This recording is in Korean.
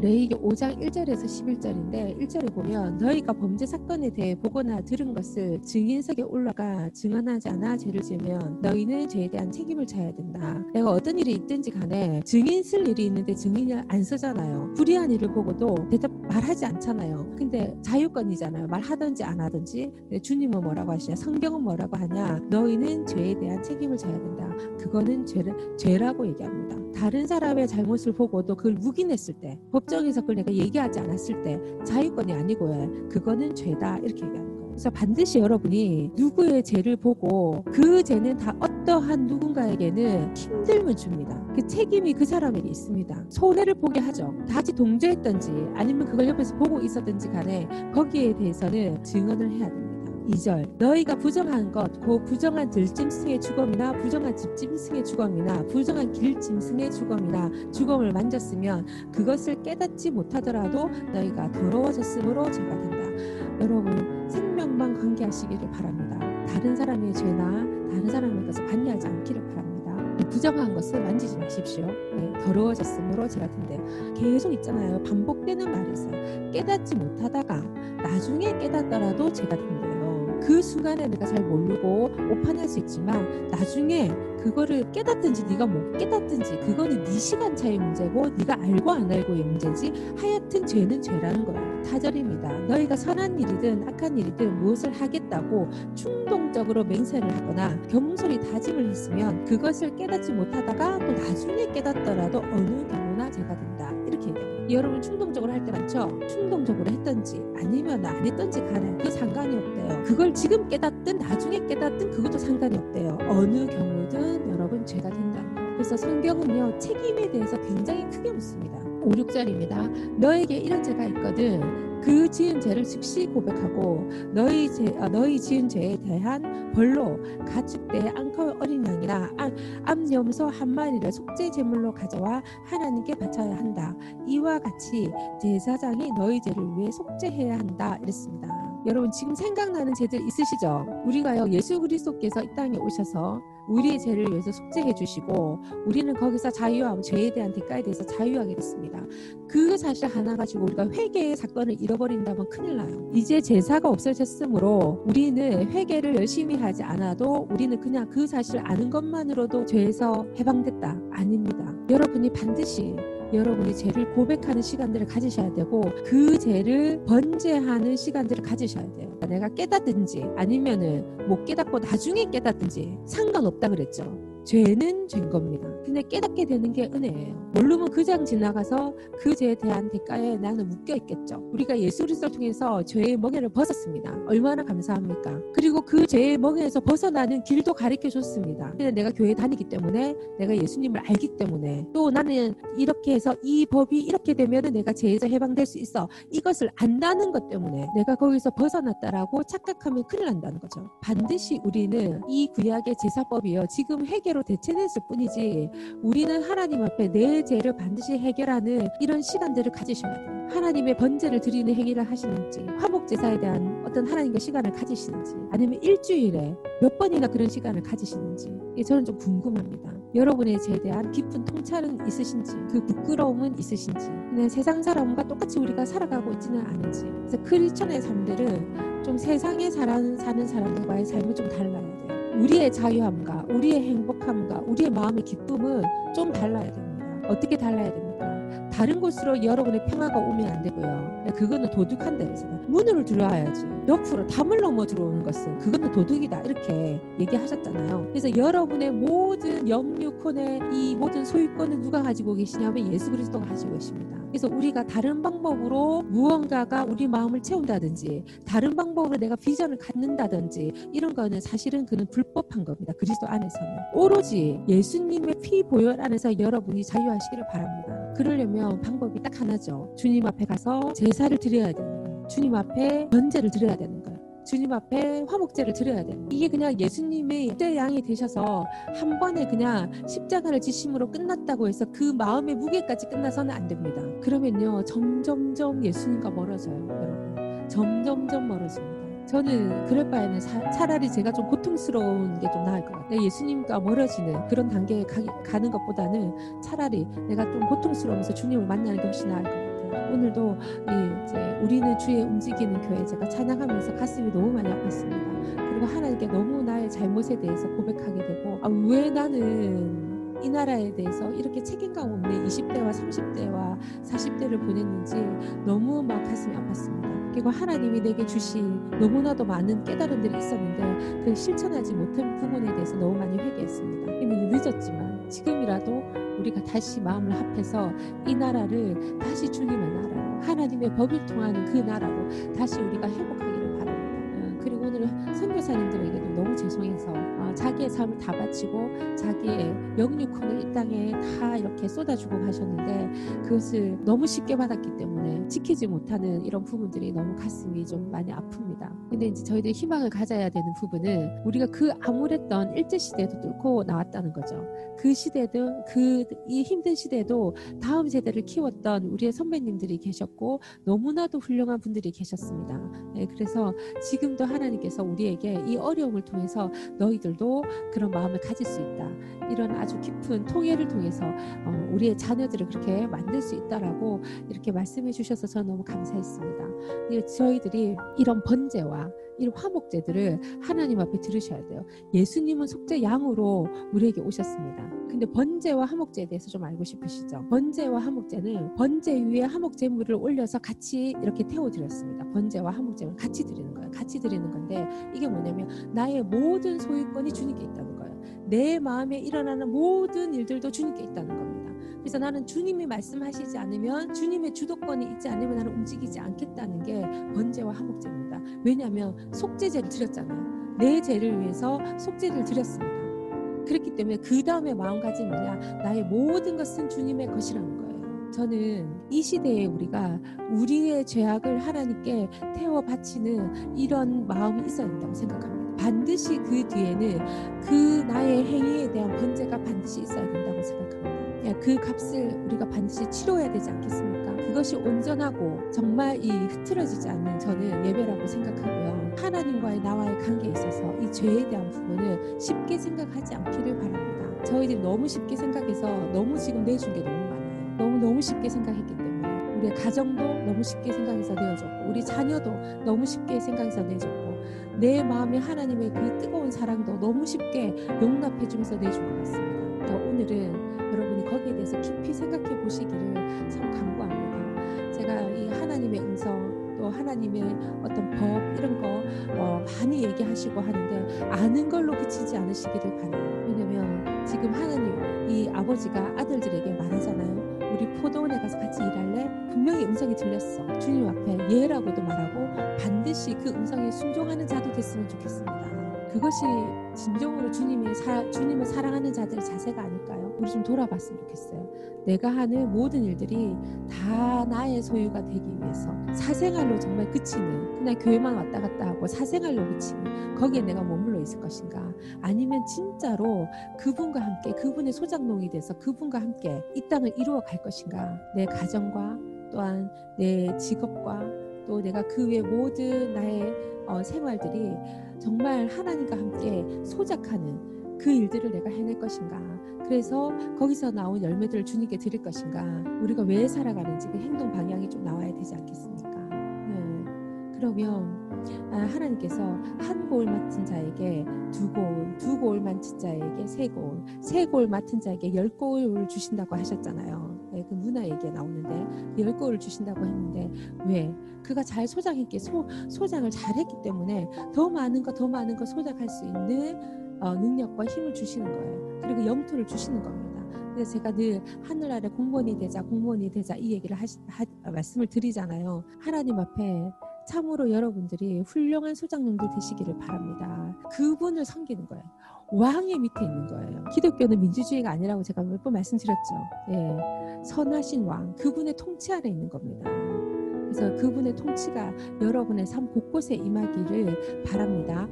레위기 5장 1절에서 11절인데 1절에 보면 너희가 범죄 사건에 대해 보거나 들은 것을 증인석에 올라가 증언하지 않아 죄를 지으면 너희는 죄에 대한 책임을 져야 된다. 내가 어떤 일이 있든지 간에 증인 쓸 일이 있는데 증인을 안 쓰잖아요. 불의한 일을 보고도 대답 말하지 않잖아요. 근데 자유권이잖아요. 말하든지 안 하든지. 근데 주님은 뭐라고 하시냐? 성경은 뭐라고 하냐? 너희는 죄에 대한 책임을 져야 된다. 그거는 죄라고 얘기합니다. 다른 사람의 잘못을 보고도 그걸 묵인했을 때, 법정에서 그걸 내가 얘기하지 않았을 때 자유권이 아니고요. 그거는 죄다 이렇게 얘기합니다. 그래서 반드시 여러분이 누구의 죄를 보고 그 죄는 다 어떠한 누군가에게는 힘듦을 줍니다. 그 책임이 그 사람에게 있습니다. 손해를 보게 하죠. 같이 동조했든지 아니면 그걸 옆에서 보고 있었든지 간에 거기에 대해서는 증언을 해야 됩니다. 2절 너희가 부정한 것 곧 부정한 들짐승의 주검이나 부정한 집짐승의 주검이나 부정한 길짐승의 주검이나 주검을 만졌으면 그것을 깨닫지 못하더라도 너희가 더러워졌으므로 죄가 된다. 여러분 생명만 관계하시기를 바랍니다. 다른 사람의 죄나 다른 사람의 것을 관계하지 않기를 바랍니다. 부정한 것을 만지지 마십시오. 네, 더러워졌으므로 제가 근데 계속 있잖아요. 반복되는 말이 있어요. 깨닫지 못하다가 나중에 깨닫더라도 제가 된대요. 그 순간에 내가 잘 모르고 오판할 수 있지만 나중에 그거를 깨닫든지 네가 못 깨닫든지 그거는 네 시간 차의 문제고 네가 알고 안 알고의 문제지 하여튼 죄는 죄라는 거예요. 4절입니다. 너희가 선한 일이든 악한 일이든 무엇을 하겠다고 충동적으로 맹세를 하거나 겸손히 다짐을 했으면 그것을 깨닫지 못하다가 또 나중에 깨닫더라도 어느 경우나 죄가 된다. 이렇게 얘기합니다. 여러분 충동적으로 할 때 많죠? 충동적으로 했던지 아니면 안 했던지 간에 그 상관이 없대요. 그걸 지금 깨닫든 나중에 깨닫든 그것도 상관이 없대요. 어느 경우든 여러분 죄가 된다. 그래서 성경은요 책임에 대해서 굉장히 크게 묻습니다. 5, 6절입니다. 너에게 이런 죄가 있거든 그 지은 죄를 즉시 고백하고 너희 지은 죄에 대한 벌로 가축대에 앙커 어린 양이나 암염소 한 마리를 속죄 제물로 가져와 하나님께 바쳐야 한다. 이와 같이 제사장이 너희 죄를 위해 속죄해야 한다. 이랬습니다. 여러분 지금 생각나는 죄들 있으시죠? 우리가요 예수 그리스도께서 이 땅에 오셔서 우리의 죄를 위해서 속죄해 주시고 우리는 거기서 자유함 죄에 대한 대가에 대해서 자유하게 됐습니다. 그 사실 하나 가지고 우리가 회개의 사건을 잃어버린다면 큰일 나요. 이제 제사가 없어졌으므로 우리는 회개를 열심히 하지 않아도 우리는 그냥 그 사실을 아는 것만으로도 죄에서 해방됐다. 아닙니다. 여러분이 반드시 여러분이 죄를 고백하는 시간들을 가지셔야 되고 그 죄를 번제하는 시간들을 가지셔야 돼요. 내가 깨닫든지 아니면은 못 깨닫고 나중에 깨닫든지 상관없다 그랬죠. 죄는 죄인 겁니다. 근데 깨닫게 되는 게 은혜예요. 모르면 그 장 지나가서 그 죄에 대한 대가에 나는 묶여 있겠죠. 우리가 예수 그리스도를 통해서 죄의 멍에를 벗었습니다. 얼마나 감사합니까? 그리고 그 죄의 멍에에서 벗어나는 길도 가르쳐 줬습니다. 근데 내가 교회에 다니기 때문에 내가 예수님을 알기 때문에 또 나는 이렇게 해서 이 법이 이렇게 되면 내가 죄에서 해방될 수 있어. 이것을 안다는 것 때문에 내가 거기서 벗어났다라고 착각하면 큰일 난다는 거죠. 반드시 우리는 이 구약의 제사법이요. 지금 회개 로 대체됐을 뿐이지 우리는 하나님 앞에 내 죄를 반드시 해결하는 이런 시간들을 가지셔야 돼요. 하나님의 번제를 드리는 행위를 하시는지 화목제사에 대한 어떤 하나님과 시간을 가지시는지 아니면 일주일에 몇 번이나 그런 시간을 가지시는지 저는 좀 궁금합니다. 여러분의 죄에 대한 깊은 통찰은 있으신지 그 부끄러움은 있으신지 그냥 세상 사람과 똑같이 우리가 살아가고 있지는 않은지 그래서 크리스천의 삶들은 좀 세상에 사는 사람들과의 삶은 좀 달라야 돼요. 우리의 자유함과 우리의 행복함과 우리의 마음의 기쁨은 좀 달라야 됩니다. 어떻게 달라야 됩니까? 다른 곳으로 여러분의 평화가 오면 안 되고요. 그거는 도둑한 데서 문을 들어와야지. 옆으로 담을 넘어 들어오는 것은 그거는 도둑이다 이렇게 얘기하셨잖아요. 그래서 여러분의 모든 영유권의 이 모든 소유권은 누가 가지고 계시냐면 예수 그리스도가 가지고 계십니다. 그래서 우리가 다른 방법으로 무언가가 우리 마음을 채운다든지 다른 방법으로 내가 비전을 갖는다든지 이런 거는 사실은 그는 불법한 겁니다. 그리스도 안에서는. 오로지 예수님의 피 보혈 안에서 여러분이 자유하시기를 바랍니다. 그러려면 방법이 딱 하나죠. 주님 앞에 가서 제사를 드려야 됩니다. 주님 앞에 번제를 드려야 되는 거예요. 주님 앞에 화목제를 드려야 돼요. 이게 그냥 예수님의 십자양이 되셔서 한 번에 그냥 십자가를 지심으로 끝났다고 해서 그 마음의 무게까지 끝나서는 안 됩니다. 그러면요 점점점 예수님과 멀어져요. 여러분 점점점 멀어집니다. 저는 그럴 바에는 차라리 제가 좀 고통스러운 게 좀 나을 것 같아요. 예수님과 멀어지는 그런 단계에 가는 것보다는 차라리 내가 좀 고통스러우면서 주님을 만나는 게 훨씬 나을 것 같아요. 오늘도 이제 우리는 주의 움직이는 교회, 제가 찬양하면서 가슴이 너무 많이 아팠습니다. 그리고 하나님께 너무 나의 잘못에 대해서 고백하게 되고, 왜 나는 이 나라에 대해서 이렇게 책임감 없는 20대와 30대와 40대를 보냈는지 너무 막 가슴이 아팠습니다. 그리고 하나님이 내게 주신 너무나도 많은 깨달음들이 있었는데 그 실천하지 못한 부분에 대해서 너무 많이 회개했습니다. 이미 늦었지만 지금이라도 우리가 다시 마음을 합해서 이 나라를 다시 주님의 나라로, 하나님의 법을 통하는 그 나라로 다시 우리가 회복하기를 바랍니다. 그리고 오늘 선교사님들에게도 너무 죄송해서 자기의 삶을 다 바치고 자기의 영육훈을 이 땅에 다 이렇게 쏟아주고 가셨는데 그것을 너무 쉽게 받았기 때문에 지키지 못하는 이런 부분들이 너무 가슴이 좀 많이 아픕니다. 근데 이제 저희들이 희망을 가져야 되는 부분은 우리가 그 암울했던 일제시대도 뚫고 나왔다는 거죠. 그 시대도, 이 힘든 시대도 다음 세대를 키웠던 우리의 선배님들이 계셨고 너무나도 훌륭한 분들이 계셨습니다. 네, 그래서 지금도 하나님께서 우리에게 이 어려움을 통해서 너희들도 그런 마음을 가질 수 있다, 이런 아주 깊은 통해를 통해서 우리의 자녀들을 그렇게 만들 수 있다라고 이렇게 말씀해 주셔서 저는 너무 감사했습니다. 저희들이 이런 번제와 이런 화목제들을 하나님 앞에 들으셔야 돼요. 예수님은 속죄 양으로 우리에게 오셨습니다. 근데 번제와 화목제에 대해서 좀 알고 싶으시죠? 번제와 화목제는 번제 위에 화목제물을 올려서 같이 이렇게 태워드렸습니다. 번제와 화목제물을 같이 드리는 거예요. 같이 드리는 건데 이게 뭐냐면 나의 모든 소유권이 주님께 있다는 거예요. 내 마음에 일어나는 모든 일들도 주님께 있다는 겁니다. 그래서 나는 주님이 말씀하시지 않으면, 주님의 주도권이 있지 않으면 나는 움직이지 않겠다는 게 번제와 화목제입니다. 왜냐하면 속죄제를 드렸잖아요. 내 죄를 위해서 속죄를 드렸습니다. 그렇기 때문에 그 다음에 마음가짐이 나의 모든 것은 주님의 것이라는 거예요. 저는 이 시대에 우리가 우리의 죄악을 하나님께 태워 바치는 이런 마음이 있어야 된다고 생각합니다. 반드시 그 뒤에는 그 나의 행위에 대한 번제가 반드시 있어야 된다고 생각합니다. 그 값을 우리가 반드시 치러야 되지 않겠습니까? 그것이 온전하고 정말 이 흐트러지지 않는, 저는 예배라고 생각하고요. 하나님과의 나와의 관계에 있어서 이 죄에 대한 부분을 쉽게 생각하지 않기를 바랍니다. 저희들이 너무 쉽게 생각해서 너무 지금 내준 게 너무 많아요. 너무 쉽게 생각했기 때문에 우리 가정도 너무 쉽게 생각해서 내어줬고, 우리 자녀도 너무 쉽게 생각해서 내줬고, 내 마음에 하나님의 그 뜨거운 사랑도 너무 쉽게 용납해주면서 내준 것 같습니다. 오늘은 여러분이 거기에 대해서 깊이 생각해 보시기를 참 간구합니다. 제가 이 하나님의 음성, 또 하나님의 어떤 법, 이런 거 많이 얘기하시고 하는데 아는 걸로 그치지 않으시기를 바라요. 왜냐면 지금 하나님, 이 아버지가 아들들에게 말하잖아요. 우리 포도원에 가서 같이 일할래? 분명히 음성이 들렸어. 주님 앞에 예라고도 말하고 반드시 그 음성에 순종하는 자도 됐으면 좋겠습니다. 그것이 진정으로 주님을 사랑하는 자들의 자세가 아닐까요? 우리 좀 돌아봤으면 좋겠어요. 내가 하는 모든 일들이 다 나의 소유가 되기 위해서 사생활로 정말 그치는, 그냥 교회만 왔다 갔다 하고 사생활로 그치는, 거기에 내가 머물러 있을 것인가? 아니면 진짜로 그분과 함께, 그분의 소작농이 돼서 그분과 함께 이 땅을 이루어 갈 것인가? 내 가정과, 또한 내 직업과, 또 내가 그 외 모든 나의 생활들이 정말 하나님과 함께 소작하는 그 일들을 내가 해낼 것인가? 그래서 거기서 나온 열매들을 주님께 드릴 것인가? 우리가 왜 살아가는지 그 행동 방향이 좀 나와야 되지 않겠습니까? 그러면 하나님께서 한 고을 맡은 자에게 두 고을, 두 고을 맡은 자에게 세 고을, 세 고을 맡은 자에게 열 고을을 주신다고 하셨잖아요. 네, 그 문화 얘기에 나오는데 열 고을을 주신다고 했는데 왜? 그가 잘 소장했기에 소장을 잘했기 때문에 더 많은 거 소장할 수 있는 능력과 힘을 주시는 거예요. 그리고 영토를 주시는 겁니다. 근데 제가 늘 하늘 아래 공무원이 되자 이 얘기를 말씀을 드리잖아요. 하나님 앞에 참으로 여러분들이 훌륭한 소장님들 되시기를 바랍니다. 그분을 섬기는 거예요. 왕의 밑에 있는 거예요. 기독교는 민주주의가 아니라고 제가 몇 번 말씀드렸죠. 예, 선하신 왕, 그분의 통치 아래 있는 겁니다. 그래서 그분의 통치가 여러분의 삶 곳곳에 임하기를 바랍니다.